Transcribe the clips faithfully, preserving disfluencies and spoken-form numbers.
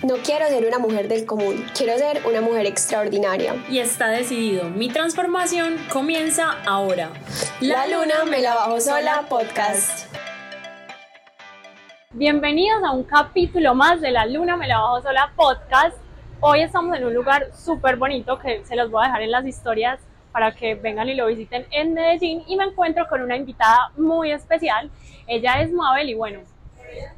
No quiero ser una mujer del común, quiero ser una mujer extraordinaria. Y está decidido, mi transformación comienza ahora. La, la Luna Me La Bajo Sola Podcast. Bienvenidos a un capítulo más de La Luna Me La Bajo Sola Podcast. Hoy estamos en un lugar súper bonito que se los voy a dejar en las historias para que vengan y lo visiten en Medellín. Y me encuentro con una invitada muy especial. Ella es Mabel y bueno,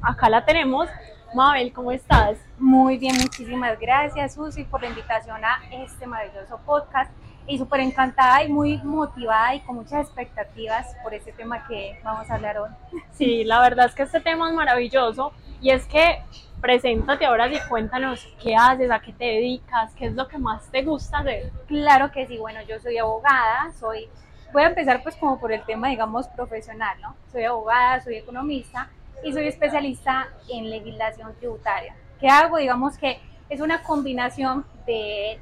acá la tenemos. Mabel, ¿cómo estás? Muy bien, muchísimas gracias, Susi, por la invitación a este maravilloso podcast. Y súper encantada y muy motivada y con muchas expectativas por este tema que vamos a hablar hoy. Sí, la verdad es que este tema es maravilloso. Y es que, preséntate ahora y cuéntanos qué haces, a qué te dedicas, qué es lo que más te gusta hacer. Claro que sí, bueno, yo soy abogada, soy... Voy a empezar pues como por el tema, digamos, profesional, ¿no? Soy abogada, soy economista. Y soy especialista en legislación tributaria. ¿Qué hago? Digamos que es una combinación de,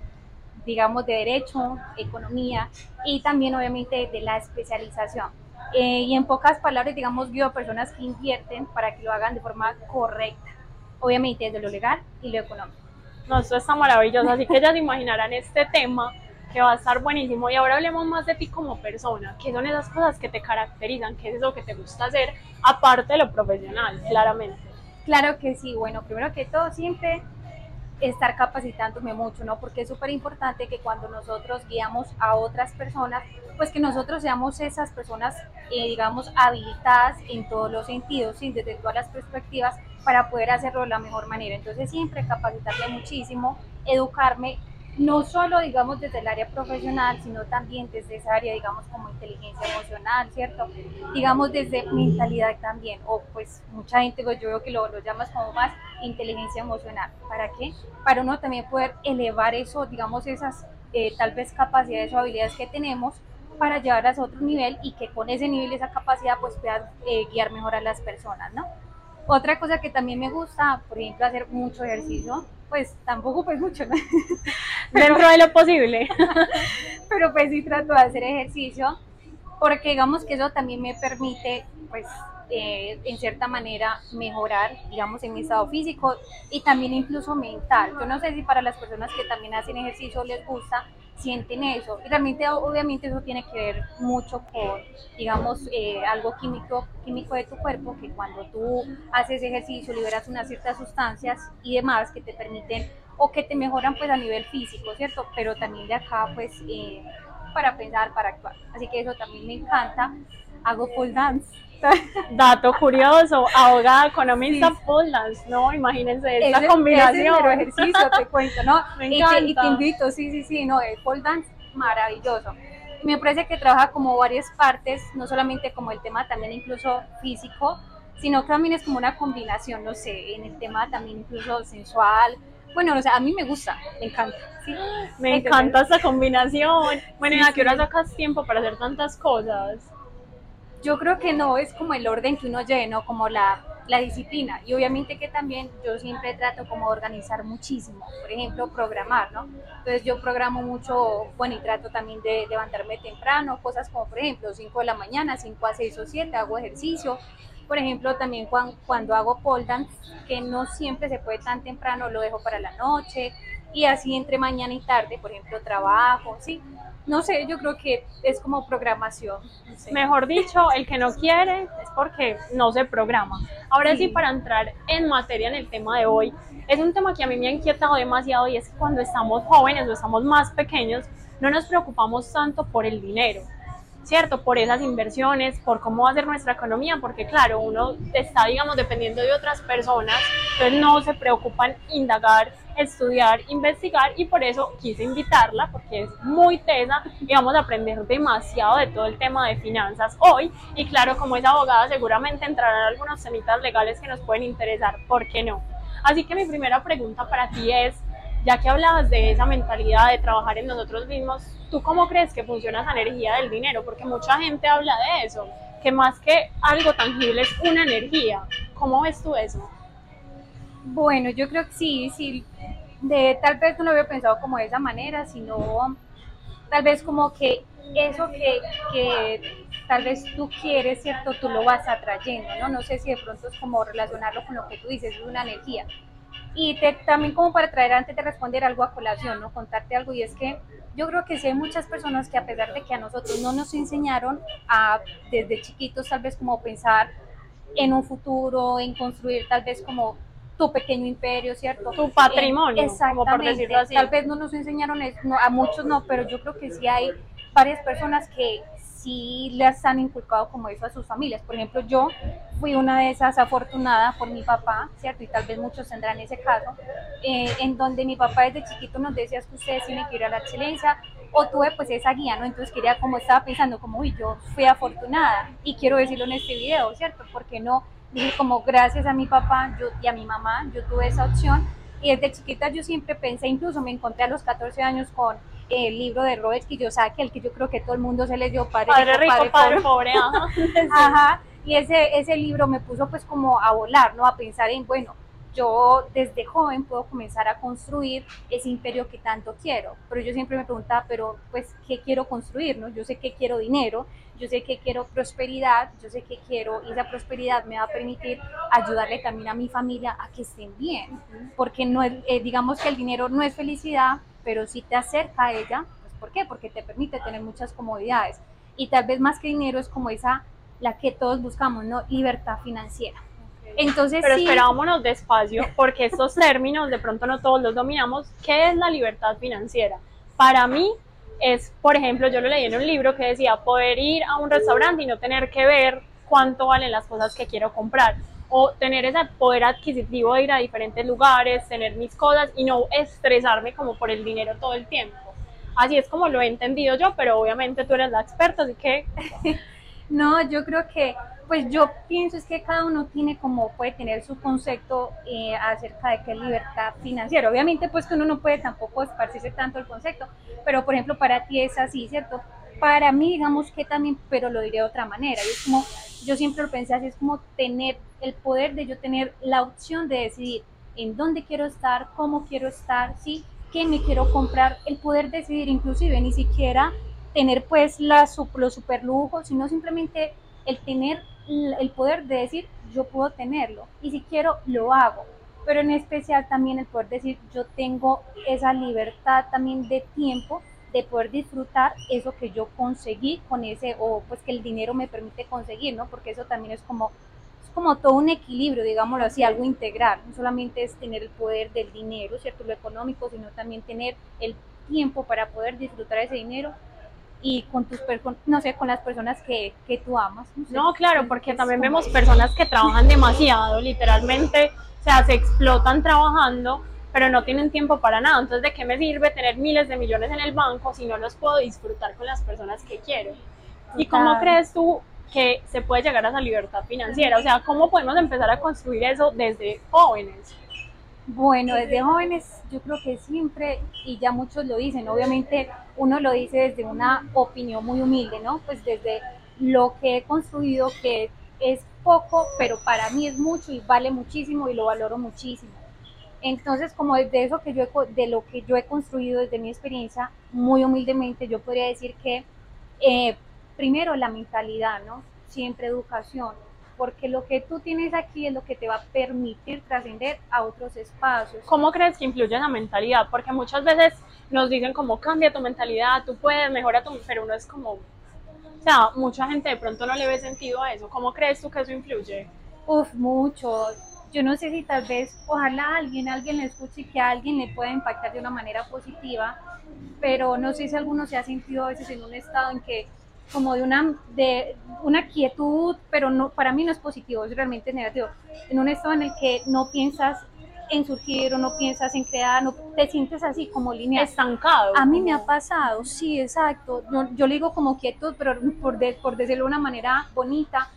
digamos, de derecho, economía y también obviamente de la especialización. Eh, y en pocas palabras, digamos, guío a personas que invierten para que lo hagan de forma correcta. Obviamente desde lo legal y lo económico. No, eso está maravilloso, así que ya se imaginarán este tema que va a estar buenísimo. Y ahora hablemos más de ti como persona. ¿Qué son esas cosas que te caracterizan? ¿Qué es lo que te gusta hacer? Aparte de lo profesional, claramente. Claro que sí. Bueno, primero que todo, siempre estar capacitándome mucho, ¿no? Porque es súper importante que cuando nosotros guiamos a otras personas, pues que nosotros seamos esas personas, eh, digamos, habilitadas en todos los sentidos, sin desde todas las perspectivas, para poder hacerlo de la mejor manera. Entonces, siempre capacitarme muchísimo, educarme, no solo, digamos, desde el área profesional, sino también desde esa área, digamos, como inteligencia emocional, ¿cierto? Digamos, desde mentalidad también, o pues mucha gente, pues, yo veo que lo, lo llamas como más inteligencia emocional. ¿Para qué? Para uno también poder elevar eso, digamos, esas eh, tal vez capacidades o habilidades que tenemos para llevarlas a otro nivel y que con ese nivel, esa capacidad, pues puedas eh, guiar mejor a las personas, ¿no? Otra cosa que también me gusta, por ejemplo, hacer mucho ejercicio, pues tampoco pues mucho, ¿no? Dentro de lo posible. Pero pues sí trato de hacer ejercicio, porque digamos que eso también me permite, pues, eh, en cierta manera mejorar, digamos, en mi estado físico y también incluso mental. Yo no sé si para las personas que también hacen ejercicio les gusta, sienten eso. Y realmente, obviamente, eso tiene que ver mucho con, digamos, eh, algo químico, químico de tu cuerpo, que cuando tú haces ejercicio liberas unas ciertas sustancias y demás que te permiten o que te mejoran pues a nivel físico, ¿cierto? Pero también de acá, pues, eh, para pensar, para actuar. Así que eso también me encanta. Hago pole dance. Dato curioso, abogada, economista, sí. Pole dance, ¿no? Imagínense esa combinación. Es el ejercicio, te cuento, ¿no? Me encanta. Y, y te invito, sí, sí, sí, no, el pole dance, maravilloso. Me parece que trabaja como varias partes, no solamente como el tema también incluso físico, sino que también es como una combinación, no sé, en el tema también incluso sensual. Bueno, o sea, a mí me gusta, me encanta. ¿Sí? Me Entonces, encanta esta combinación. Bueno, ¿y sí, a qué hora sacas tiempo para hacer tantas cosas? Yo creo que no, es como el orden que uno lleve, ¿no? Como la, la disciplina. Y obviamente que también yo siempre trato como de organizar muchísimo. Por ejemplo, programar, ¿no? Entonces yo programo mucho, bueno, y trato también de levantarme temprano, cosas como, por ejemplo, cinco de la mañana, cinco a seis o siete, hago ejercicio. Por ejemplo, también cuando, cuando hago pole dance, que no siempre se puede tan temprano, lo dejo para la noche. Y así entre mañana y tarde, por ejemplo, trabajo, ¿sí? No sé, yo creo que es como programación. No sé. Mejor dicho, el que no quiere es porque no se programa. Ahora sí. sí, para entrar en materia en el tema de hoy, es un tema que a mí me ha inquietado demasiado y es que cuando estamos jóvenes o estamos más pequeños, no nos preocupamos tanto por el dinero, ¿cierto? Por esas inversiones, por cómo va a ser nuestra economía, porque claro, uno está, digamos, dependiendo de otras personas, entonces no se preocupan indagar, estudiar, investigar, y por eso quise invitarla, porque es muy tesa y vamos a aprender demasiado de todo el tema de finanzas hoy. Y claro, como es abogada, seguramente entrarán algunos temitas legales que nos pueden interesar, ¿por qué no? Así que mi primera pregunta para ti es, ya que hablabas de esa mentalidad de trabajar en nosotros mismos, ¿tú cómo crees que funciona esa energía del dinero? Porque mucha gente habla de eso, que más que algo tangible es una energía. ¿Cómo ves tú eso? Bueno, yo creo que sí, sí. De, tal vez no lo había pensado como de esa manera, sino tal vez como que eso que, que tal vez tú quieres, ¿cierto? Tú lo vas atrayendo, ¿no? No sé si de pronto es como relacionarlo con lo que tú dices, es una energía. Y te, también como para traer antes de responder algo a colación, ¿no? Contarte algo, y es que yo creo que sí hay muchas personas que, a pesar de que a nosotros no nos enseñaron a, desde chiquitos, tal vez como pensar en un futuro, en construir tal vez como tu pequeño imperio, ¿cierto? Tu patrimonio, eh, exactamente, como por decirlo así. Tal vez no nos enseñaron, eso, no, a muchos no, pero yo creo que sí hay varias personas que sí les han inculcado como eso a sus familias. Por ejemplo, yo fui una de esas afortunadas por mi papá, ¿cierto? Y tal vez muchos tendrán ese caso, eh, en donde mi papá desde chiquito nos decía que ustedes tienen que ir a la excelencia, o tuve pues esa guía, ¿no? Entonces quería, como estaba pensando, como, uy, yo fui afortunada, y quiero decirlo en este video, ¿cierto? Porque no, dije como, gracias a mi papá yo, y a mi mamá, yo tuve esa opción, y desde chiquita yo siempre pensé, incluso me encontré a los catorce años con el libro de Robert Kiyosaki, el que yo creo que todo el mundo se leyó, Padre, Padre Rico, Padre, Padre Pobre, ajá. Ajá, y ese, ese libro me puso pues como a volar, ¿no? A pensar en, bueno, yo desde joven puedo comenzar a construir ese imperio que tanto quiero, pero yo siempre me preguntaba, pero pues, ¿qué quiero construir? ¿No? Yo sé que quiero dinero, yo sé que quiero prosperidad, yo sé que quiero, y esa prosperidad me va a permitir ayudarle también a mi familia a que estén bien, porque no es, eh, digamos que el dinero no es felicidad, pero si te acerca a ella, pues ¿por qué? Porque te permite tener muchas comodidades, y tal vez más que dinero es como esa, la que todos buscamos, ¿no? Libertad financiera. Entonces, pero sí, esperámonos despacio, porque estos términos de pronto no todos los dominamos. ¿Qué es la libertad financiera? Para mí es, por ejemplo, yo lo leí en un libro que decía poder ir a un restaurante y no tener que ver cuánto valen las cosas que quiero comprar, o tener ese poder adquisitivo de ir a diferentes lugares, tener mis cosas y no estresarme como por el dinero todo el tiempo. Así es como lo he entendido yo, pero obviamente tú eres la experta, así que... No, yo creo que, pues yo pienso es que cada uno tiene como, puede tener su concepto eh, acerca de qué es libertad financiera. Obviamente pues que uno no puede tampoco esparcirse tanto el concepto, pero por ejemplo para ti es así, ¿cierto? Para mí digamos que también, pero lo diré de otra manera, y es como, yo siempre lo pensé así, es como tener el poder de yo tener la opción de decidir en dónde quiero estar, cómo quiero estar, ¿sí? ¿Qué me quiero comprar? El poder decidir, inclusive ni siquiera tener pues la, los superlujos, sino simplemente el tener el poder de decir yo puedo tenerlo y si quiero lo hago, pero en especial también el poder decir yo tengo esa libertad también de tiempo de poder disfrutar eso que yo conseguí con ese, o pues que el dinero me permite conseguir, ¿no? Porque eso también es como, es como todo un equilibrio, digámoslo así, algo integral, no solamente es tener el poder del dinero, ¿cierto? Lo económico, sino también tener el tiempo para poder disfrutar ese dinero y con tus, no sé, con las personas que, que tú amas. No, sé, no claro, porque también vemos personas que trabajan demasiado, literalmente, o sea, se explotan trabajando, pero no tienen tiempo para nada. Entonces, ¿de qué me sirve tener miles de millones en el banco si no los puedo disfrutar con las personas que quiero? Total. ¿Y cómo crees tú que se puede llegar a esa libertad financiera? O sea, ¿cómo podemos empezar a construir eso desde jóvenes? Bueno, desde jóvenes yo creo que siempre, y ya muchos lo dicen, obviamente uno lo dice desde una opinión muy humilde, ¿no? Pues desde lo que he construido, que es poco, pero para mí es mucho y vale muchísimo y lo valoro muchísimo. Entonces, como desde eso que yo he, de lo que yo he construido desde mi experiencia, muy humildemente yo podría decir que eh, primero la mentalidad, ¿no? Siempre educación. Porque lo que tú tienes aquí es lo que te va a permitir trascender a otros espacios. ¿Cómo crees que influye en la mentalidad? Porque muchas veces nos dicen como, cambia tu mentalidad, tú puedes, mejora tu... Pero uno es como... O sea, mucha gente de pronto no le ve sentido a eso. ¿Cómo crees tú que eso influye? Uf, mucho. Yo no sé si tal vez, ojalá alguien, alguien le escuche y que a alguien le pueda impactar de una manera positiva, pero no sé si alguno se ha sentido a veces en un estado en que como de una, de una quietud, pero no, para mí no es positivo, es realmente negativo, en un estado en el que no piensas en surgir o no piensas en crear, no, te sientes así como lineal. Estancado. A mí como... me ha pasado, sí, exacto, yo, yo le digo como quietud, pero por, de, por decirlo de una manera bonita,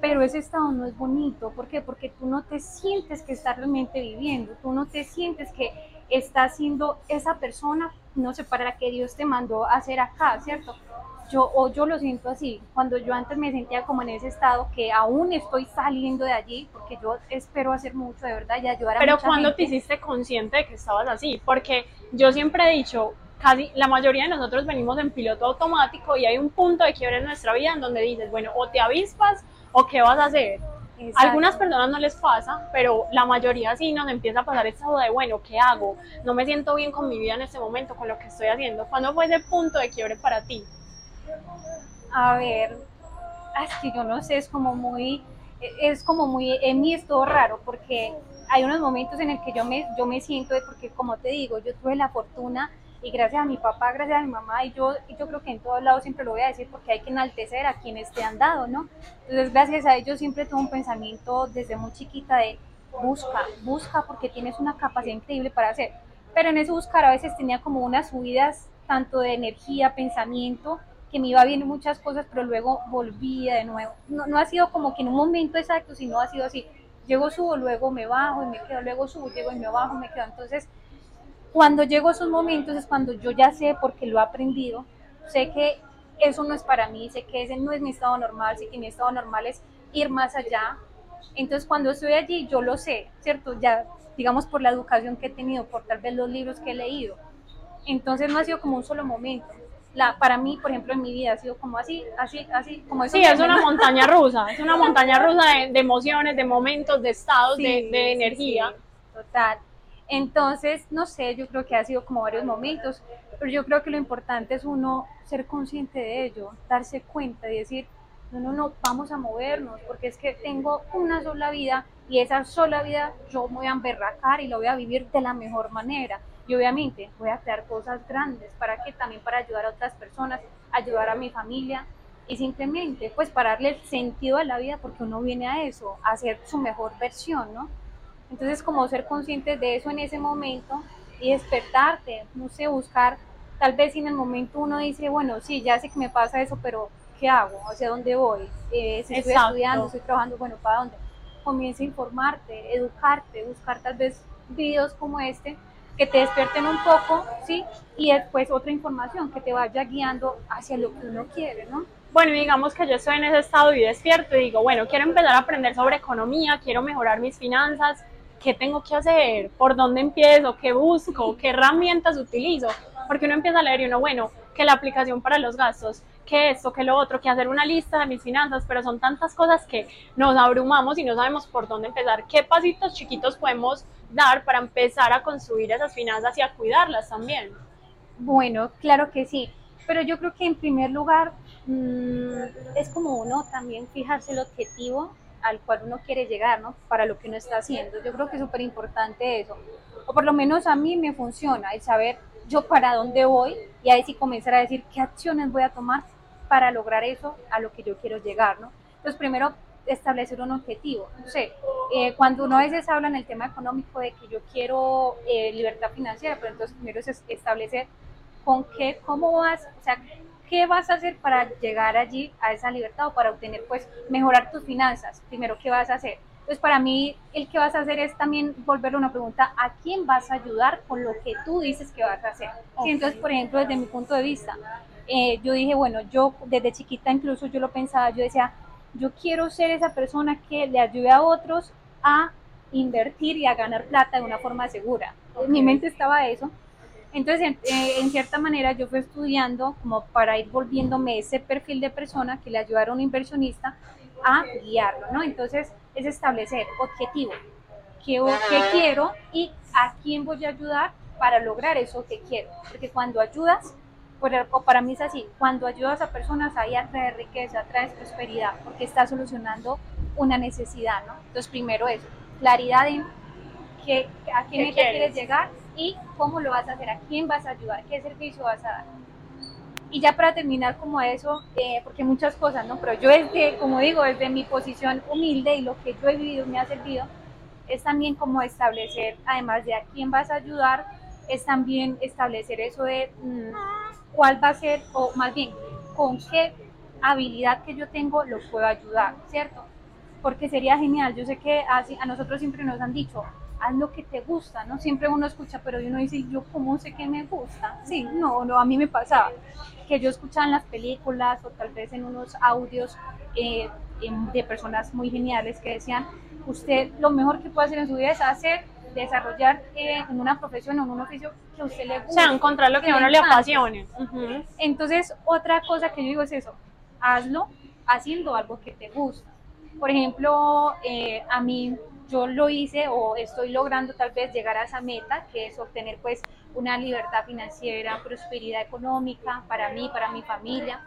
pero ese estado no es bonito. ¿Por qué? Porque tú no te sientes que estás realmente viviendo, tú no te sientes que estás siendo esa persona, no sé, para la que Dios te mandó a hacer acá, ¿cierto? Yo, o yo lo siento así, cuando yo antes me sentía como en ese estado que aún estoy saliendo de allí, porque yo espero hacer mucho, de verdad, y ayudar a mucha gente. Pero ¿cuándo te hiciste consciente de que estabas así? Porque yo siempre he dicho, casi la mayoría de nosotros venimos en piloto automático y hay un punto de quiebre en nuestra vida en donde dices, bueno, o te avispas o qué vas a hacer. Exacto. Algunas personas no les pasa, pero la mayoría sí nos empieza a pasar esta duda de, bueno, ¿qué hago? No me siento bien con mi vida en este momento, con lo que estoy haciendo. ¿Cuándo fue ese punto de quiebre para ti? A ver, es que yo no sé, es como muy, es como muy, en mí es todo raro, porque hay unos momentos en el que yo me, yo me siento, porque como te digo, yo tuve la fortuna, y gracias a mi papá, gracias a mi mamá, y yo, y yo creo que en todos lados siempre lo voy a decir, porque hay que enaltecer a quienes te han dado, ¿no? Entonces, gracias a ellos siempre tuve un pensamiento desde muy chiquita de busca, busca, porque tienes una capacidad increíble para hacer. Pero en ese buscar a veces tenía como unas subidas, tanto de energía, pensamiento, que me iba bien en muchas cosas, pero luego volvía de nuevo. No, no ha sido como que en un momento exacto, sino ha sido así. Llego, subo, luego me bajo y me quedo, luego subo, llego y me bajo, me quedo. Entonces, cuando llego a esos momentos es cuando yo ya sé, porque lo he aprendido, sé que eso no es para mí, sé que ese no es mi estado normal, sé que mi estado normal es ir más allá. Entonces cuando estoy allí yo lo sé, ¿cierto? Ya, digamos, por la educación que he tenido, por tal vez los libros que he leído. Entonces no ha sido como un solo momento. La, para mí, por ejemplo, en mi vida ha sido como así, así, así, como eso. Sí, es una montaña rusa, es una montaña rusa de, de emociones, de momentos, de estados, sí, de, de energía. Sí, sí, total. Entonces, no sé, yo creo que ha sido como varios momentos, pero yo creo que lo importante es uno ser consciente de ello, darse cuenta y decir, no, no, no, vamos a movernos, porque es que tengo una sola vida y esa sola vida yo me voy a emberracar y la voy a vivir de la mejor manera. Y obviamente voy a crear cosas grandes, ¿para qué? También para ayudar a otras personas, ayudar a mi familia y simplemente pues para darle el sentido a la vida, porque uno viene a eso, a hacer su mejor versión, ¿no? Entonces, como ser conscientes de eso en ese momento y despertarte, no sé, buscar, tal vez en el momento uno dice, bueno, sí, ya sé que me pasa eso, pero ¿qué hago? ¿Hacia dónde voy? Eh, si estoy estudiando, estoy trabajando, bueno, ¿para dónde? Comienza a informarte, educarte, buscar tal vez videos como este, que te despierten un poco, ¿sí? Y después otra información que te vaya guiando hacia lo que uno quiere, ¿no? Bueno, digamos que yo estoy en ese estado y despierto y digo, bueno, quiero empezar a aprender sobre economía, quiero mejorar mis finanzas, ¿qué tengo que hacer? ¿Por dónde empiezo? ¿Qué busco? ¿Qué herramientas utilizo? Porque uno empieza a leer y uno, bueno, que la aplicación para los gastos, que esto, que lo otro, que hacer una lista de mis finanzas, pero son tantas cosas que nos abrumamos y no sabemos por dónde empezar. ¿Qué pasitos chiquitos podemos dar para empezar a construir esas finanzas y a cuidarlas también? Bueno, claro que sí, pero yo creo que en primer lugar mmm, es como uno también fijarse el objetivo al cual uno quiere llegar, ¿no? Para lo que uno está haciendo. Yo creo que es súper importante eso, o por lo menos a mí me funciona el saber yo para dónde voy y ahí sí comenzar a decir qué acciones voy a tomar para lograr eso a lo que yo quiero llegar, ¿no? Entonces primero establecer un objetivo, no sé, eh, cuando uno a veces habla en el tema económico de que yo quiero eh, libertad financiera, pero entonces primero es establecer con qué, cómo vas, o sea, ¿qué vas a hacer para llegar allí a esa libertad o para obtener, pues, mejorar tus finanzas? Primero, ¿qué vas a hacer? Entonces, para mí, el que vas a hacer es también volverle una pregunta, ¿a quién vas a ayudar con lo que tú dices que vas a hacer? Sí, entonces, por ejemplo, desde mi punto de vista, eh, yo dije, bueno, yo desde chiquita incluso yo lo pensaba, yo decía, yo quiero ser esa persona que le ayude a otros a invertir y a ganar plata de una forma segura. En mi mente estaba eso. Entonces, eh, en cierta manera, yo fui estudiando como para ir volviéndome ese perfil de persona que le ayudara a un inversionista a guiarlo, ¿no? Entonces, es establecer objetivo, qué, qué quiero y a quién voy a ayudar para lograr eso que quiero. Porque cuando ayudas, o para mí es así, cuando ayudas a personas, ahí atraes riqueza, atraes prosperidad, porque estás solucionando una necesidad, ¿no? Entonces, primero eso, claridad en qué, a quién es que quieres llegar, y cómo lo vas a hacer, a quién vas a ayudar, qué servicio vas a dar. Y ya para terminar como eso, eh, porque muchas cosas, ¿no? Pero yo desde, como digo, desde mi posición humilde y lo que yo he vivido me ha servido, es también como establecer, además de a quién vas a ayudar, es también establecer eso de mmm, cuál va a ser, o más bien, con qué habilidad que yo tengo lo puedo ayudar, ¿cierto? Porque sería genial, yo sé que así, a nosotros siempre nos han dicho, haz lo que te gusta, ¿no? Siempre uno escucha, pero uno dice, ¿yo cómo sé que me gusta? Sí, no, no, a mí me pasaba que yo escuchaba en las películas o tal vez en unos audios eh, en, de personas muy geniales que decían, usted lo mejor que puede hacer en su vida es hacer, desarrollar eh, en una profesión o en un oficio que a usted le guste. O sea, encontrar lo que a uno le apasione. Uh-huh. Entonces, otra cosa que yo digo es eso, hazlo haciendo algo que te gusta. Por ejemplo, eh, a mí yo lo hice o estoy logrando tal vez llegar a esa meta, que es obtener pues una libertad financiera, prosperidad económica para mí, para mi familia.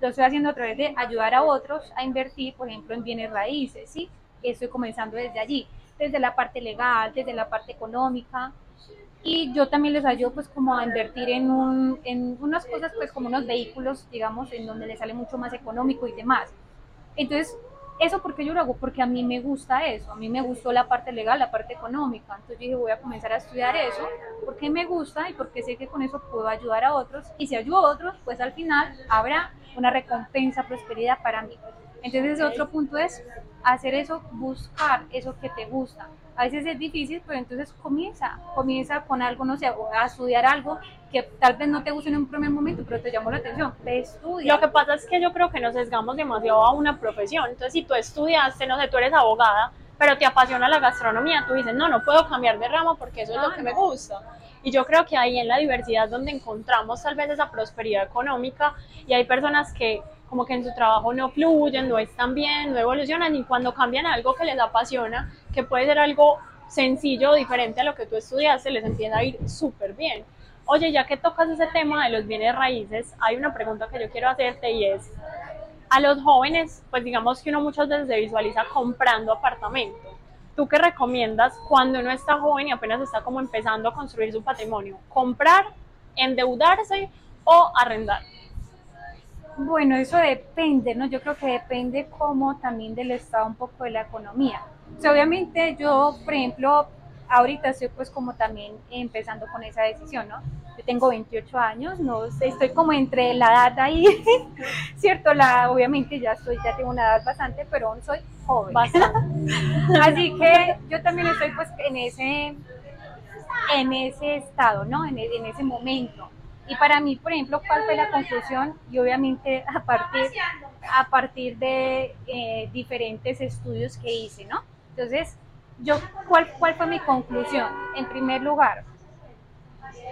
Lo estoy haciendo a través de ayudar a otros a invertir, por ejemplo, en bienes raíces, ¿sí? Estoy comenzando desde allí, desde la parte legal, desde la parte económica. Y yo también les ayudo pues como a invertir en, un, en unas cosas pues como unos vehículos, digamos, en donde les sale mucho más económico y demás. Entonces, ¿eso por qué yo lo hago? Porque a mí me gusta eso, a mí me gustó la parte legal, la parte económica. Entonces dije, voy a comenzar a estudiar eso porque me gusta y porque sé que con eso puedo ayudar a otros. Y si ayudo a otros, pues al final habrá una recompensa, prosperidad para mí. Entonces ese otro punto es hacer eso, buscar eso que te gusta. A veces es difícil, pero entonces comienza, comienza con algo, no sé, a estudiar algo que tal vez no te guste en un primer momento, pero te llamó la atención, te estudia. Lo que pasa es que yo creo que nos sesgamos demasiado a una profesión. Entonces si tú estudiaste, no sé, tú eres abogada, pero te apasiona la gastronomía, tú dices, no, no puedo cambiar de rama porque eso es ah, lo que no. me gusta. Y yo creo que ahí en la diversidad donde encontramos tal vez esa prosperidad económica, y hay personas que como que en su trabajo no fluyen, no están bien, no evolucionan, y cuando cambian algo que les apasiona, que puede ser algo sencillo, diferente a lo que tú estudiaste, les empieza a ir súper bien. Oye, ya que tocas ese tema de los bienes raíces, hay una pregunta que yo quiero hacerte, y es, a los jóvenes, pues digamos que uno muchas veces se visualiza comprando apartamentos. ¿Tú qué recomiendas cuando uno está joven y apenas está como empezando a construir su patrimonio? ¿Comprar, endeudarse o arrendar? Bueno, eso depende, ¿no? Yo creo que depende como también del estado un poco de la economía. O sea, obviamente yo, por ejemplo, ahorita estoy pues como también empezando con esa decisión, ¿no? Yo tengo veintiocho años, no sé, estoy como entre la edad ahí, ¿cierto? La, obviamente ya estoy, ya tengo una edad bastante, pero aún soy joven. Bastante. Así que yo también estoy pues en ese, en ese estado, ¿no? En, en ese momento. Y para mí, por ejemplo, ¿cuál fue la conclusión? Y obviamente a partir, a partir de eh, diferentes estudios que hice, ¿no? Entonces, yo, ¿cuál, ¿cuál fue mi conclusión? En primer lugar,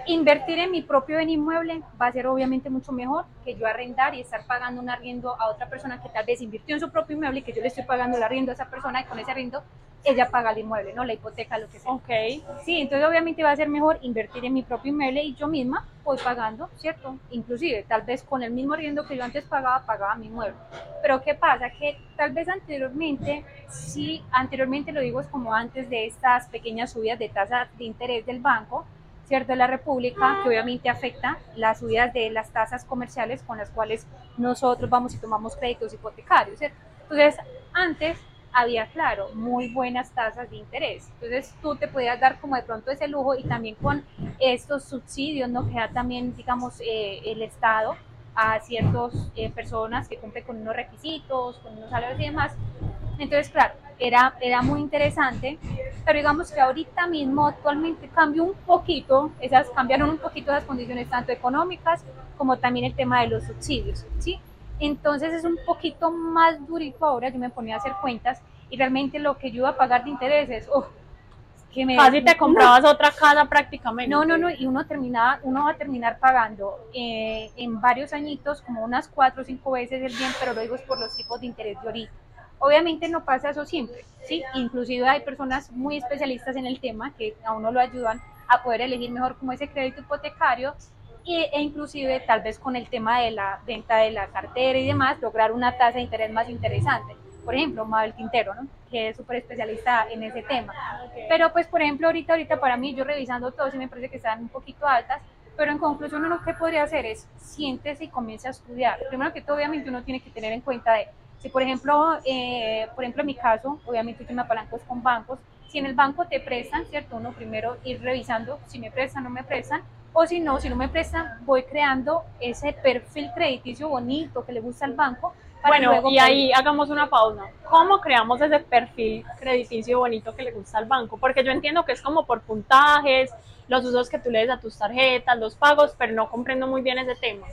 invertir en mi propio bien inmueble va a ser obviamente mucho mejor que yo arrendar y estar pagando un arriendo a otra persona que tal vez invirtió en su propio inmueble y que yo le estoy pagando el arriendo a esa persona, y con ese arriendo ella paga el inmueble, ¿no? La hipoteca, lo que sea. Okay. Sí, entonces obviamente va a ser mejor invertir en mi propio inmueble y yo misma voy pagando, ¿cierto? Inclusive, tal vez con el mismo arriendo que yo antes pagaba, pagaba mi inmueble. Pero ¿qué pasa? Que tal vez anteriormente, sí, anteriormente lo digo es como antes de estas pequeñas subidas de tasas de interés del banco, ¿cierto? De la República, que obviamente afecta las subidas de las tasas comerciales con las cuales nosotros vamos y tomamos créditos hipotecarios, ¿cierto? Entonces, antes había, claro, muy buenas tasas de interés. Entonces, tú te podías dar como de pronto ese lujo, y también con estos subsidios, ¿no? Que da también, digamos, eh, el Estado a ciertas eh, personas que cumplen con unos requisitos, con unos salarios y demás. Entonces, claro, era, era muy interesante, pero digamos que ahorita mismo, actualmente, cambió un poquito, esas, cambiaron un poquito las condiciones tanto económicas como también el tema de los subsidios, ¿sí? Entonces es un poquito más durito ahora. Yo me ponía a hacer cuentas y realmente lo que yo iba a pagar de intereses, oh, que me casi te comprabas no, otra casa prácticamente. No, no, no, y uno terminaba, uno va a terminar pagando eh, en varios añitos como unas cuatro o cinco veces el bien, pero lo digo es por los tipos de interés de ahorita. Obviamente no pasa eso siempre, sí. Inclusive hay personas muy especialistas en el tema que a uno lo ayudan a poder elegir mejor como ese crédito hipotecario. E inclusive tal vez con el tema de la venta de la cartera y demás, lograr una tasa de interés más interesante. Por ejemplo, Mabel Quintero, ¿no? Que es súper especialista en ese tema. Okay. Pero pues, por ejemplo, ahorita, ahorita para mí, yo revisando todo, sí me parece que están un poquito altas, pero en conclusión uno lo que podría hacer es siéntese y comience a estudiar. Primero que todo, obviamente uno tiene que tener en cuenta de, si por ejemplo, eh, por ejemplo en mi caso, obviamente yo me apalanco con bancos, si en el banco te prestan, ¿cierto? Uno primero ir revisando si me prestan o no me prestan, o si no, si no me prestan, voy creando ese perfil crediticio bonito que le gusta al banco. Bueno, y poder... ahí hagamos una pausa. ¿Cómo creamos ese perfil crediticio bonito que le gusta al banco? Porque yo entiendo que es como por puntajes, los usos que tú le des a tus tarjetas, los pagos, pero no comprendo muy bien ese tema.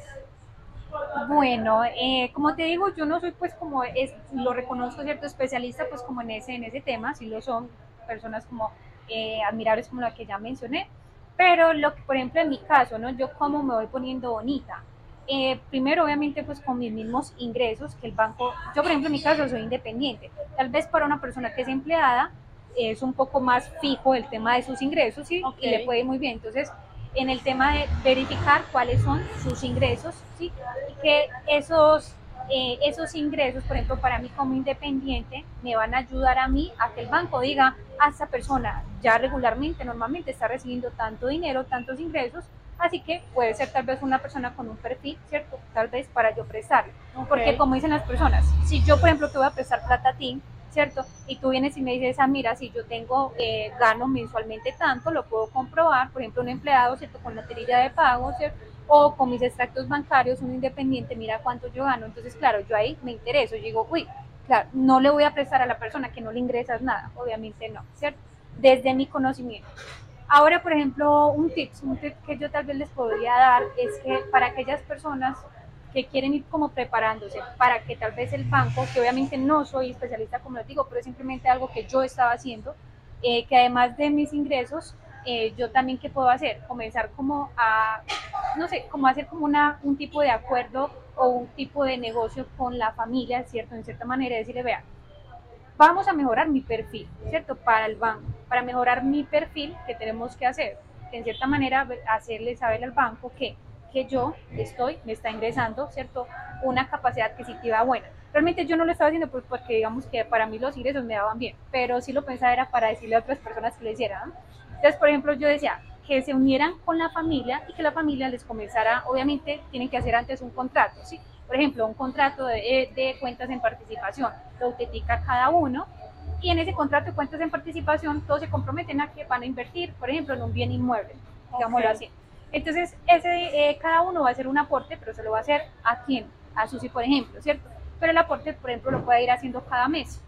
Bueno, eh, como te digo, yo no soy pues como, es, lo reconozco, ¿cierto? Especialista pues como en ese, en ese tema, sí lo son personas como eh, admirables como la que ya mencioné. Pero, lo que, por ejemplo, en mi caso, ¿no? Yo como me voy poniendo bonita. Eh, primero, obviamente, pues con mis mismos ingresos que el banco. Yo, por ejemplo, en mi caso soy independiente. Tal vez para una persona que es empleada es un poco más fijo el tema de sus ingresos, ¿sí? Okay. Y le puede ir muy bien. Entonces, en el tema de verificar cuáles son sus ingresos, ¿sí? Y que esos, eh, esos ingresos, por ejemplo, para mí como independiente, me van a ayudar a mí a que el banco diga a esta persona ya regularmente, normalmente está recibiendo tanto dinero, tantos ingresos. Así que puede ser tal vez una persona con un perfil, ¿cierto? Tal vez para yo prestarle. Okay. Porque como dicen las personas, si yo, por ejemplo, te voy a prestar plata a ti, ¿cierto? Y tú vienes y me dices, ah, mira, si yo tengo, eh, gano mensualmente tanto, lo puedo comprobar. Por ejemplo, un empleado, ¿cierto? Con la tirilla de pago, ¿cierto? O con mis extractos bancarios, un independiente, mira cuánto yo gano. Entonces, claro, yo ahí me intereso. Yo digo, uy, claro, no le voy a prestar a la persona que no le ingresas nada. Obviamente no, ¿cierto? Desde mi conocimiento. Ahora, por ejemplo, un tip, un tip que yo tal vez les podría dar es que para aquellas personas que quieren ir como preparándose para que tal vez el banco, que obviamente no soy especialista como les digo, pero es simplemente algo que yo estaba haciendo, eh, que además de mis ingresos, eh, yo también ¿qué puedo hacer? Comenzar como a, no sé, como hacer como una, un tipo de acuerdo o un tipo de negocio con la familia, ¿cierto? En cierta manera decirle, vea, vamos a mejorar mi perfil, ¿cierto? Para el banco. Para mejorar mi perfil, ¿qué tenemos que hacer? En cierta manera, hacerle saber al banco que, que yo estoy, me está ingresando, ¿cierto? Una capacidad adquisitiva buena. Realmente yo no lo estaba haciendo porque, digamos, que para mí los ingresos me daban bien, pero sí lo pensaba era para decirle a otras personas que lo hicieran. Entonces, por ejemplo, yo decía que se unieran con la familia y que la familia les comenzara, obviamente, tienen que hacer antes un contrato, ¿sí? Por ejemplo, un contrato de, de cuentas en participación, lo autentica cada uno, y en ese contrato de cuentas en participación todos se comprometen a que van a invertir, por ejemplo, en un bien inmueble, digámoslo así. Entonces, ese, eh, cada uno va a hacer un aporte, pero se lo va a hacer ¿a quién? A Susi, por ejemplo, ¿cierto? Pero el aporte, por ejemplo, lo puede ir haciendo cada mes.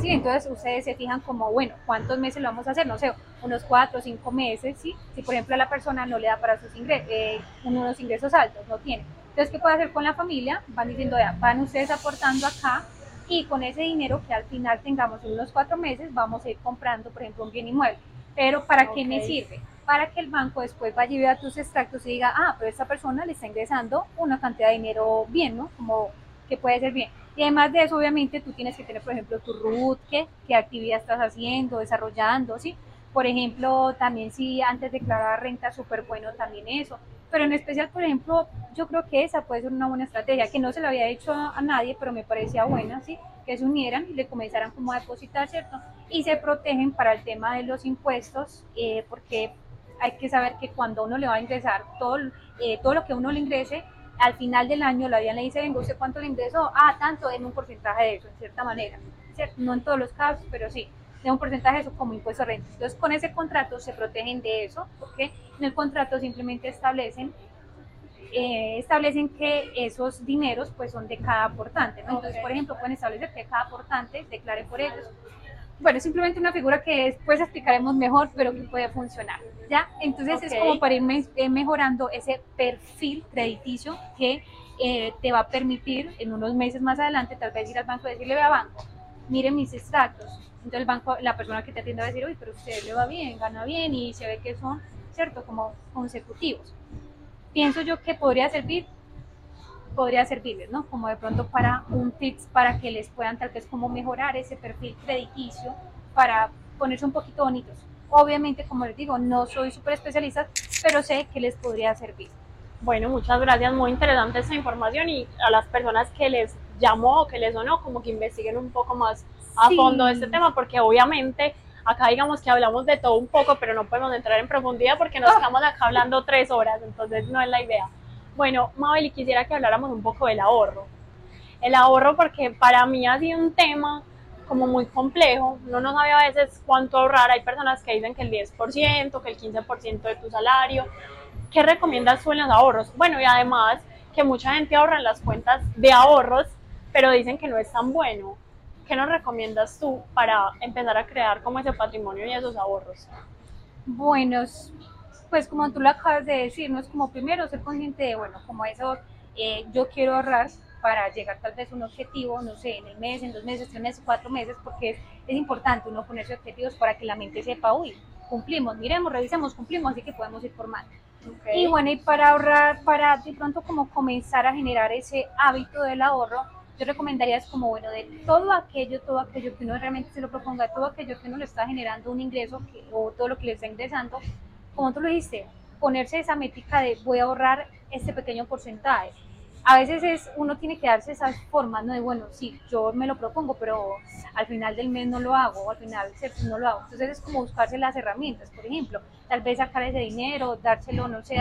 Sí, entonces ustedes se fijan como, bueno, ¿cuántos meses lo vamos a hacer? No sé, unos cuatro o cinco meses, ¿sí? Si, por ejemplo, a la persona no le da para sus ingresos, eh, unos ingresos altos, no tiene. Entonces, ¿qué puede hacer con la familia? Van diciendo, ya, van ustedes aportando acá, y con ese dinero que al final tengamos en unos cuatro meses, vamos a ir comprando, por ejemplo, un bien inmueble. Pero ¿para okay. qué me sirve? Para que el banco después vaya y vea tus extractos y diga, ah, pero esta persona le está ingresando una cantidad de dinero bien, ¿no? Como que puede ser bien. Y además de eso, obviamente, tú tienes que tener, por ejemplo, tu R U T, ¿qué, qué actividad estás haciendo, desarrollando, ¿sí? Por ejemplo, también si antes declaraba renta, súper bueno también eso. Pero en especial, por ejemplo, yo creo que esa puede ser una buena estrategia, que no se la había hecho a nadie, pero me parecía buena, ¿sí? Que se unieran y le comenzaran como a depositar, ¿cierto? Y se protegen para el tema de los impuestos, eh, porque hay que saber que cuando uno le va a ingresar todo, eh, todo lo que uno le ingrese, al final del año la D I A N le dice, venga, ¿usted cuánto le ingresó? Ah, tanto, denme un porcentaje de eso, en cierta manera, ¿cierto? No en todos los casos, pero sí. De un porcentaje de eso como impuesto a renta. Entonces, con ese contrato se protegen de eso, porque en el contrato simplemente establecen eh, establecen que esos dineros pues son de cada aportante, ¿no? Entonces, por ejemplo, pueden establecer que cada aportante declare por ellos. Bueno, es simplemente una figura que después explicaremos mejor, pero que puede funcionar, ¿ya? Entonces, okay. es como para ir mejorando ese perfil crediticio que eh, te va a permitir en unos meses más adelante tal vez ir al banco y decirle, vea banco, miren mis extractos. Entonces el banco, la persona que te atiende va a decir, uy, pero usted le va bien, gana bien, y se ve que son, ¿cierto?, como consecutivos. Pienso yo que podría servir, podría servirles, ¿no?, como de pronto para un tips para que les puedan tal vez como mejorar ese perfil crediticio para ponerse un poquito bonitos. Obviamente, como les digo, no soy súper especialista, pero sé que les podría servir. Bueno, muchas gracias, muy interesante esta información, y a las personas que les llamó o que les sonó, como que investiguen un poco más a sí. fondo este tema, porque obviamente acá digamos que hablamos de todo un poco, pero no podemos entrar en profundidad porque nos estamos acá hablando tres horas, entonces no es la idea. Bueno, Mabel, y quisiera que habláramos un poco del ahorro. El ahorro, porque para mí ha sido un tema como muy complejo, uno no sabe a veces cuánto ahorrar, hay personas que dicen que el diez por ciento, que el quince por ciento de tu salario. ¿Qué recomiendas tú en los ahorros? Bueno, y además que mucha gente ahorra en las cuentas de ahorros, pero dicen que no es tan bueno. ¿Qué nos recomiendas tú para empezar a crear como ese patrimonio y esos ahorros? Bueno, pues como tú lo acabas de decir, no es como primero ser consciente de, bueno, como eso, eh, yo quiero ahorrar para llegar tal vez a un objetivo, no sé, en el mes, en dos meses, tres meses, cuatro meses, porque es, es importante uno ponerse objetivos para que la mente sepa, uy, cumplimos, miremos, revisemos, cumplimos, así que podemos ir por más. Okay. Y bueno, y para ahorrar, para de pronto como comenzar a generar ese hábito del ahorro, yo recomendaría es como, bueno, de todo aquello, todo aquello que uno realmente se lo proponga, todo aquello que uno le está generando un ingreso que, o todo lo que le está ingresando, como tú lo dijiste, ponerse esa métrica de voy a ahorrar este pequeño porcentaje. A veces es, uno tiene que darse esas formas, ¿no? De, bueno, sí, yo me lo propongo, pero al final del mes no lo hago, al final del mes no lo hago. Entonces es como buscarse las herramientas, por ejemplo, tal vez sacar ese dinero, dárselo, no sé,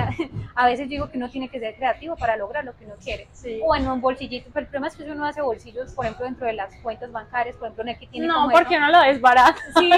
a veces digo que uno tiene que ser creativo para lograr lo que uno quiere. Sí. O en un bolsillito, pero el problema es que si uno hace bolsillos, por ejemplo, dentro de las cuentas bancarias, por ejemplo, en el que tiene No, como porque uno lo desbarata. Sí,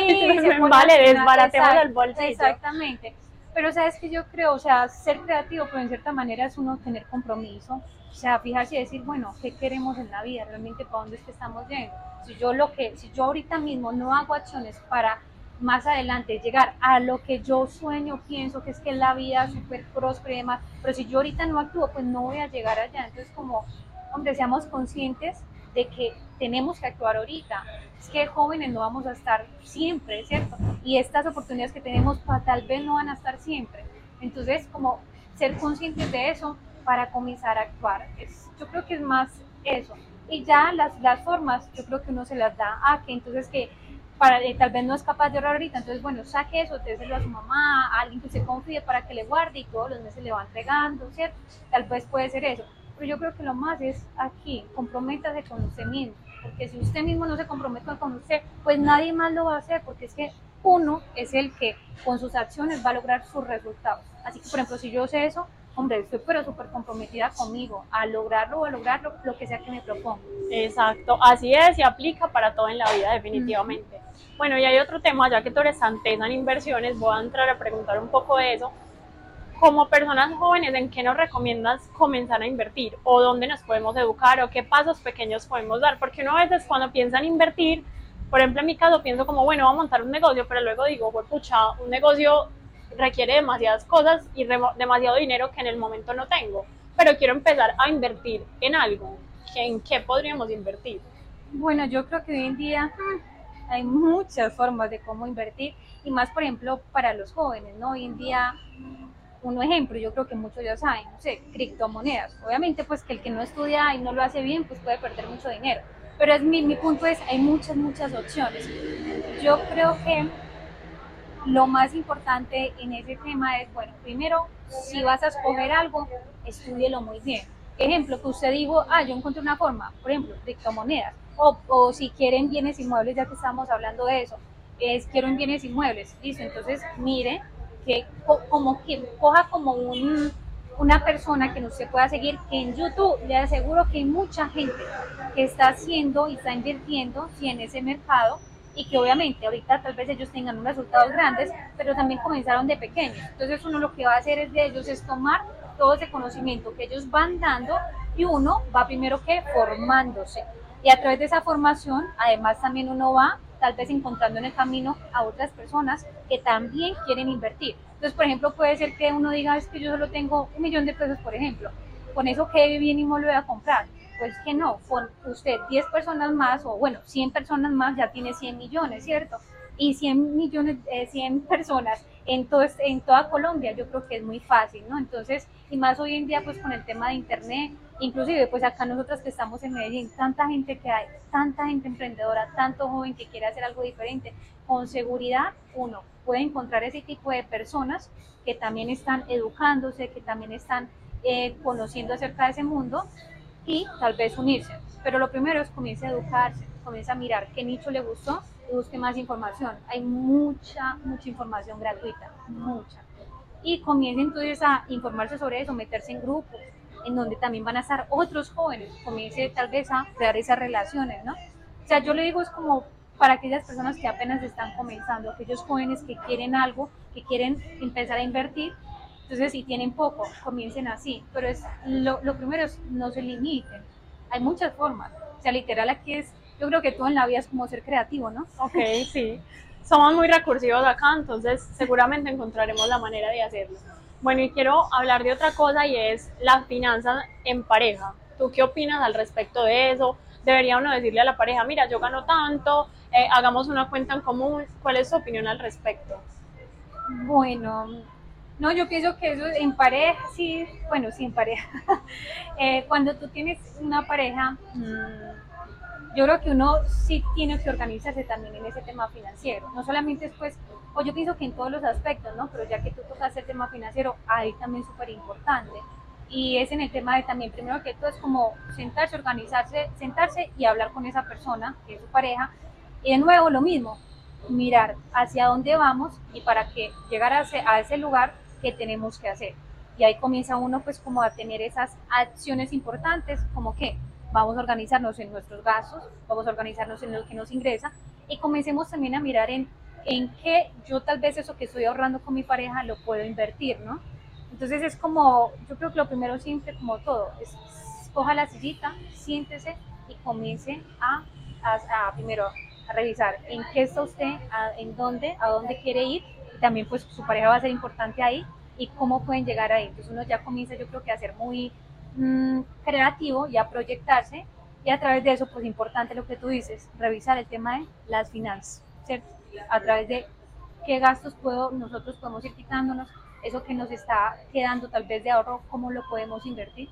se vale, desbaratemos el bolsillo. Exactamente. Pero sabes que yo creo, o sea, ser creativo, pero en cierta manera es uno tener compromiso, o sea, fijarse y decir, bueno, ¿qué queremos en la vida? Realmente, ¿para dónde es que estamos yendo? Si yo, lo que, si yo ahorita mismo no hago acciones para más adelante llegar a lo que yo sueño, pienso que es que es la vida súper próspera y demás, pero si yo ahorita no actúo, pues no voy a llegar allá. Entonces, como, hombre, seamos conscientes de que tenemos que actuar ahorita. Es que jóvenes no vamos a estar siempre, ¿cierto? Y estas oportunidades que tenemos pues, tal vez no van a estar siempre. Entonces, como ser conscientes de eso para comenzar a actuar. Es, yo creo que es más eso. Y ya las, las formas, yo creo que uno se las da a que entonces que para, eh, tal vez no es capaz de ahorrar ahorita, entonces bueno, saque eso, déselo a su mamá, a alguien que se confíe para que le guarde y todos los meses le va entregando, ¿cierto? Tal vez puede ser eso. Pero yo creo que lo más es aquí, comprométase con usted mismo, porque si usted mismo no se compromete con usted, pues nadie más lo va a hacer, porque es que uno es el que con sus acciones va a lograr sus resultados. Así que, por ejemplo, si yo sé eso, hombre, estoy pero súper comprometida conmigo a lograrlo o a lograr lo, lo que sea que me proponga. Exacto, así es, y aplica para todo en la vida definitivamente. Mm. Bueno, y hay otro tema, ya que tú eres antena en inversiones, voy a entrar a preguntar un poco de eso. Como personas jóvenes, ¿en qué nos recomiendas comenzar a invertir? ¿O dónde nos podemos educar? ¿O qué pasos pequeños podemos dar? Porque uno a veces cuando piensa en invertir, por ejemplo en mi caso pienso como, bueno, voy a montar un negocio, pero luego digo, pues pucha, un negocio requiere demasiadas cosas y re- demasiado dinero que en el momento no tengo. Pero quiero empezar a invertir en algo. ¿En qué podríamos invertir? Bueno, yo creo que hoy en día hmm, hay muchas formas de cómo invertir. Y más, por ejemplo, para los jóvenes, ¿no? Hoy en día... Un ejemplo, yo creo que muchos ya saben, no sé, criptomonedas. Obviamente, pues que el que no estudia y no lo hace bien, pues puede perder mucho dinero. Pero es mi, mi punto es, hay muchas, muchas opciones. Yo creo que lo más importante en ese tema es, bueno, primero, si vas a escoger algo, estúdielo muy bien. Ejemplo, que usted dijo, ah, yo encontré una forma, por ejemplo, criptomonedas. O, o si quieren bienes inmuebles, ya que estamos hablando de eso, es quiero en bienes inmuebles. Listo, entonces mire, que como que coja como un, una persona que no se pueda seguir, que en YouTube le aseguro que hay mucha gente que está haciendo y está invirtiendo sí, en ese mercado y que obviamente ahorita tal vez ellos tengan unos resultados grandes, pero también comenzaron de pequeños. Entonces uno lo que va a hacer es de ellos es tomar todo ese conocimiento que ellos van dando y uno va primero que formándose. Y a través de esa formación, además también uno va tal vez encontrando en el camino a otras personas que también quieren invertir. Entonces, por ejemplo, puede ser que uno diga, es que yo solo tengo un millón de pesos, por ejemplo. Con eso, ¿qué bien y me lo voy a comprar? Pues que no, con usted diez personas más, o bueno, cien personas más, ya tiene cien millones, ¿cierto? Y cien millones, eh, cien personas en, todo, en toda Colombia, yo creo que es muy fácil, ¿no? Entonces, y más hoy en día, pues con el tema de internet, inclusive, pues acá nosotras que estamos en Medellín, tanta gente que hay, tanta gente emprendedora, tanto joven que quiere hacer algo diferente, con seguridad uno puede encontrar ese tipo de personas que también están educándose, que también están eh, conociendo acerca de ese mundo y tal vez unirse. Pero lo primero es comience a educarse, comience a mirar qué nicho le gustó y busque más información. Hay mucha, mucha información gratuita, mucha. Y comience entonces a informarse sobre eso, meterse en grupos, en donde también van a estar otros jóvenes, comience tal vez a crear esas relaciones, ¿no? O sea, yo le digo es como para aquellas personas que apenas están comenzando, aquellos jóvenes que quieren algo, que quieren empezar a invertir, entonces si tienen poco, comiencen así, pero es, lo, lo primero es no se limiten, hay muchas formas, o sea, literal aquí es, yo creo que todo en la vida es como ser creativo, ¿no? Ok, sí, somos muy recursivos acá, entonces seguramente encontraremos la manera de hacerlo. Bueno, y quiero hablar de otra cosa y es las finanzas en pareja. ¿Tú qué opinas al respecto de eso? ¿Debería uno decirle a la pareja, mira, yo gano tanto, eh, hagamos una cuenta en común? ¿Cuál es tu opinión al respecto? Bueno, No, yo pienso que eso en pareja, sí, bueno, sí, en pareja. eh, cuando tú tienes una pareja, mmm, yo creo que uno sí tiene que organizarse también en ese tema financiero. No solamente después, o yo pienso que en todos los aspectos, ¿no? Pero ya que tú tocas el tema financiero, ahí también es súper importante. Y es en el tema de también, primero que todo, es como sentarse, organizarse, sentarse y hablar con esa persona, que es su pareja. Y de nuevo, lo mismo, mirar hacia dónde vamos y para que llegar a ese, a ese lugar que tenemos que hacer. Y ahí comienza uno pues como a tener esas acciones importantes, como que vamos a organizarnos en nuestros gastos, vamos a organizarnos en lo que nos ingresa y comencemos también a mirar en, en qué yo tal vez eso que estoy ahorrando con mi pareja lo puedo invertir, ¿no? Entonces es como, yo creo que lo primero siempre, como todo, es coja la sillita, siéntese y comience a, a, a primero a revisar en qué está usted, a, en dónde, a dónde quiere ir. También pues su pareja va a ser importante ahí y cómo pueden llegar ahí. Entonces uno ya comienza, yo creo que a ser muy mmm, creativo y a proyectarse, y a través de eso pues importante lo que tú dices, revisar el tema de las finanzas, ¿cierto? A través de qué gastos puedo, nosotros podemos ir quitándonos, eso que nos está quedando tal vez de ahorro, cómo lo podemos invertir.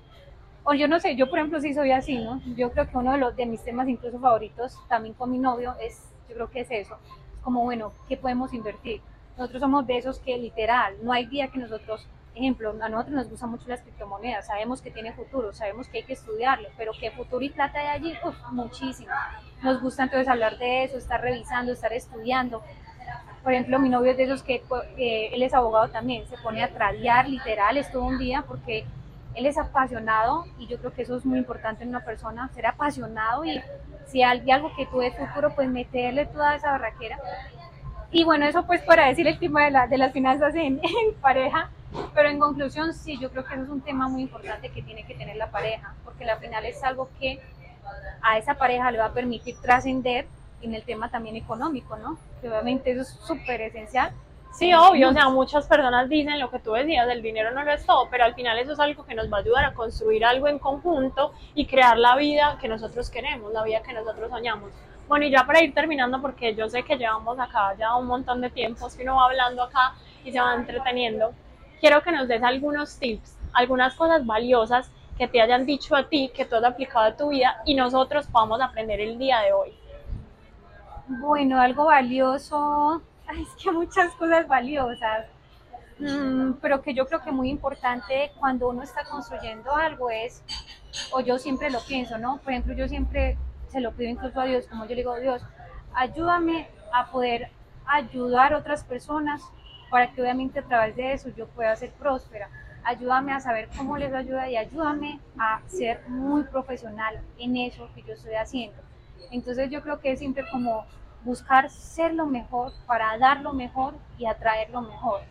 O yo no sé, yo por ejemplo sí soy así, ¿no? Yo creo que uno de, los, de mis temas incluso favoritos también con mi novio es, yo creo que es eso, es como bueno, ¿qué podemos invertir? Nosotros somos de esos que literal, no hay día que nosotros, ejemplo, a nosotros nos gustan mucho las criptomonedas, sabemos que tiene futuro, sabemos que hay que estudiarlo, pero que futuro y plata hay allí, uf, muchísimo. Nos gusta entonces hablar de eso, estar revisando, estar estudiando. Por ejemplo, mi novio es de esos que, eh, él es abogado también, se pone a tradear literal, estuvo un día porque él es apasionado y yo creo que eso es muy importante en una persona, ser apasionado y si hay algo que tú ves futuro, pues meterle toda esa barraquera. Y bueno, eso pues para decir el tema de, la, de las finanzas en, en pareja, pero en conclusión sí, yo creo que eso es un tema muy importante que tiene que tener la pareja, porque al final es algo que a esa pareja le va a permitir trascender en el tema también económico, ¿no? Que obviamente eso es súper esencial. Sí, obvio, o sea, muchas personas dicen lo que tú decías, el dinero no lo es todo, pero al final eso es algo que nos va a ayudar a construir algo en conjunto y crear la vida que nosotros queremos, la vida que nosotros soñamos. Bueno, y ya para ir terminando, porque yo sé que llevamos acá ya un montón de tiempo, si uno va hablando acá y se va entreteniendo, quiero que nos des algunos tips, algunas cosas valiosas que te hayan dicho a ti, que tú has aplicado a tu vida y nosotros podamos aprender el día de hoy. Bueno, algo valioso, ay, es que muchas cosas valiosas, mm, pero que yo creo que muy importante cuando uno está construyendo algo es, o yo siempre lo pienso, ¿no? Por ejemplo, yo siempre se lo pido incluso a Dios, como yo le digo, Dios, ayúdame a poder ayudar a otras personas para que obviamente a través de eso yo pueda ser próspera, ayúdame a saber cómo les ayuda y ayúdame a ser muy profesional en eso que yo estoy haciendo. Entonces yo creo que es siempre como buscar ser lo mejor para dar lo mejor y atraer lo mejor,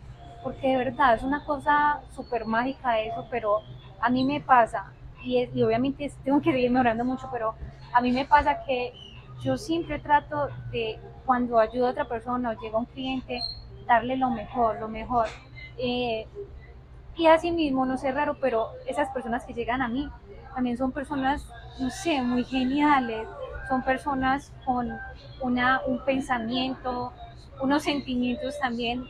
porque de verdad es una cosa súper mágica eso, pero a mí me pasa, y, es, y obviamente tengo que seguir mejorando mucho, pero a mí me pasa que yo siempre trato de, cuando ayudo a otra persona o llega un cliente, darle lo mejor, lo mejor, eh, y así mismo, no sé, raro, pero esas personas que llegan a mí también son personas, no sé, muy geniales, son personas con una, un pensamiento, unos sentimientos también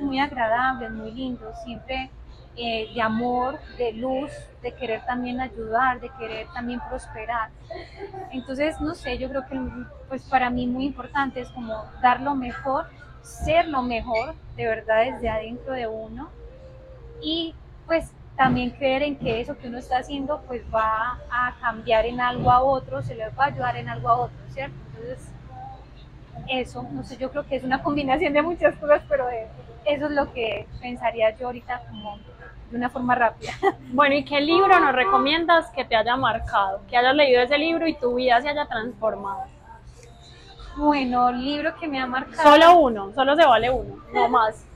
muy agradables, muy lindos, siempre eh, de amor, de luz, de querer también ayudar, de querer también prosperar. Entonces, no sé, yo creo que pues para mí muy importante es como dar lo mejor, ser lo mejor, de verdad desde adentro de uno, y pues también creer en que eso que uno está haciendo pues va a cambiar en algo a otro, se le va a ayudar en algo a otro, ¿cierto? Entonces, eso, no sé, yo creo que es una combinación de muchas cosas, pero eso es lo que pensaría yo ahorita como de una forma rápida. Bueno, ¿y qué libro nos recomiendas que te haya marcado, que hayas leído ese libro y tu vida se haya transformado? Bueno, libro que me ha marcado... Solo uno, solo se vale uno, no más.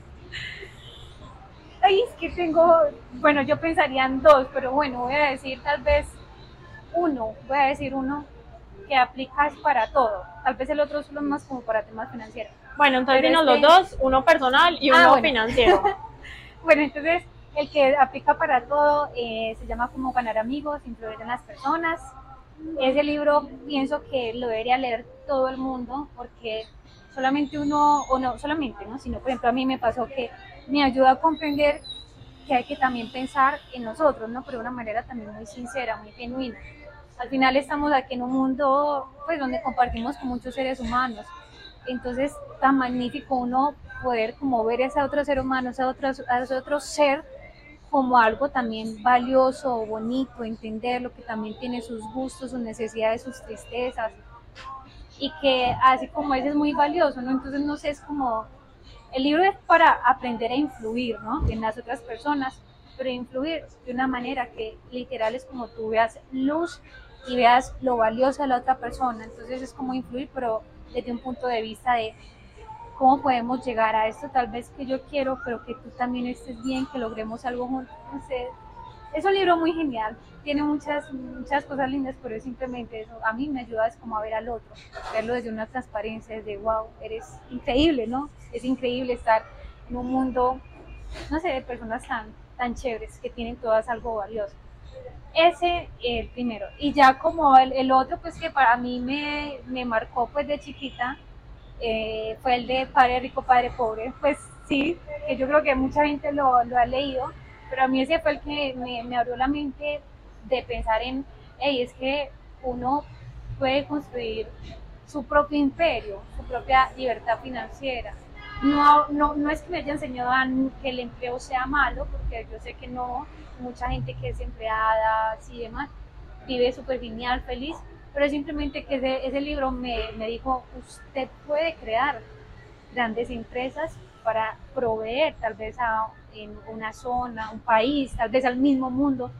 Ay, es que tengo, bueno, yo pensaría en dos, pero bueno, voy a decir tal vez uno, voy a decir uno que aplicas para todo, tal vez el otro solo es más como para temas financieros. Bueno, entonces dinos este... los dos, uno personal y uno ah, bueno. financiero. Bueno, entonces el que aplica para todo eh, se llama Cómo ganar amigos e influir en las personas. Ese libro pienso que lo debería leer todo el mundo porque solamente uno, o no solamente, ¿no? Sino por ejemplo a mí me pasó que me ayuda a comprender que hay que también pensar en nosotros, ¿no? Pero de una manera también muy sincera, muy genuina. Al final estamos aquí en un mundo pues, donde compartimos con muchos seres humanos. Entonces, tan magnífico uno poder como ver a ese otro ser humano, a ese otro, a ese otro ser, como algo también valioso, bonito, entenderlo, que también tiene sus gustos, sus necesidades, sus tristezas, y que así como es, es muy valioso, ¿no? Entonces, no sé, es como... El libro es para aprender a influir, ¿no? En las otras personas, pero influir de una manera que literal es como tú veas luz y veas lo valioso de la otra persona. Entonces, es como influir, pero desde un punto de vista de cómo podemos llegar a esto, tal vez que yo quiero, pero que tú también estés bien, que logremos algo juntos. Entonces, es un libro muy genial, tiene muchas, muchas cosas lindas, pero es simplemente eso. A mí me ayuda es como a ver al otro, verlo desde una transparencia, desde wow, eres increíble, ¿no? Es increíble estar en un mundo, no sé, de personas tan, tan chéveres que tienen todas algo valioso. Ese el primero. Y ya como el, el otro, pues que para mí me, me marcó pues de chiquita, eh, fue el de Padre Rico, Padre Pobre. Pues sí, que yo creo que mucha gente lo, lo ha leído, pero a mí ese fue el que me, me abrió la mente de pensar en, hey, es que uno puede construir su propio imperio, su propia libertad financiera. No, no, no es que me haya enseñado a que el empleo sea malo, porque yo sé que no, mucha gente que es empleada y demás vive súper genial, feliz, pero simplemente que ese, ese libro me, me dijo, usted puede crear grandes empresas para proveer tal vez a en una zona, un país, tal vez al mismo mundo,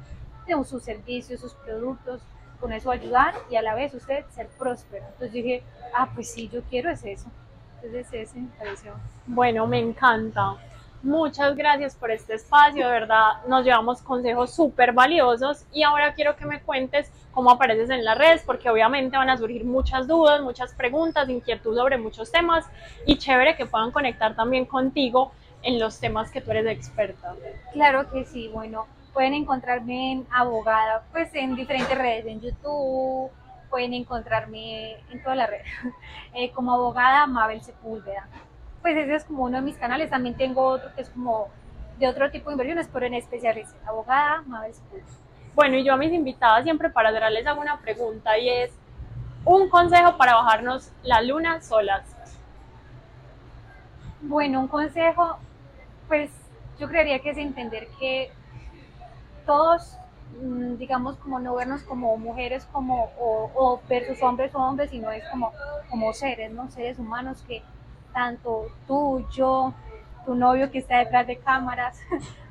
de sus servicios, sus productos, con eso ayudar y a la vez usted ser próspero. Entonces dije, ah, pues sí, yo quiero es eso. Entonces ese me pareció. Bueno, me encanta. Muchas gracias por este espacio, de verdad, nos llevamos consejos súper valiosos y ahora quiero que me cuentes cómo apareces en las redes, porque obviamente van a surgir muchas dudas, muchas preguntas, inquietud sobre muchos temas y chévere que puedan conectar también contigo en los temas que tú eres experta. Claro que sí, bueno, pueden encontrarme en Abogada, pues en diferentes redes, en YouTube, pueden encontrarme en toda la red, eh, como Abogada Mabel Sepúlveda. Pues ese es como uno de mis canales, también tengo otro que es como de otro tipo de inversiones, pero en especial es Abogada Mabel Sepúlveda. Bueno, y yo a mis invitadas siempre para cerrar les hago una pregunta y es, un consejo para bajarnos la luna solas. Bueno, un consejo... Pues yo creería que es entender que todos, digamos, como no vernos como mujeres como, o, o versus hombres o hombres, sino es como, como seres, ¿no? Seres humanos que tanto tú, yo, tu novio que está detrás de cámaras,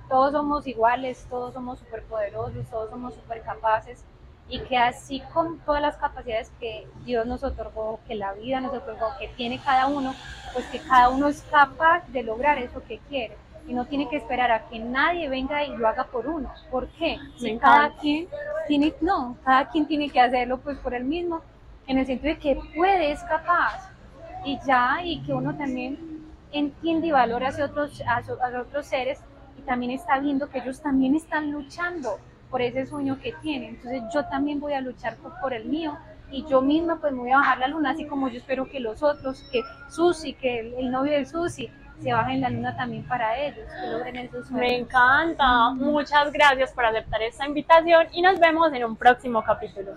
todos somos iguales, todos somos superpoderosos, todos somos supercapaces y que así con todas las capacidades que Dios nos otorgó, que la vida nos otorgó, que tiene cada uno, pues que cada uno es capaz de lograr eso que quiere. Y no tiene que esperar a que nadie venga y lo haga por uno. ¿Por qué? Si cada quien tiene, no, cada quien tiene que hacerlo pues por él mismo, en el sentido de que puede, es capaz, y ya, y que uno también entiende y valora a otros, a, a otros seres, y también está viendo que ellos también están luchando por ese sueño que tienen. Entonces yo también voy a luchar por, por el mío, y yo misma pues me voy a bajar la luna, así como yo espero que los otros, que Susi, que el, el novio de Susi, se bajen la luna también para ellos, que logren esos sueños. Me encanta, muchas gracias por aceptar esta invitación y nos vemos en un próximo capítulo.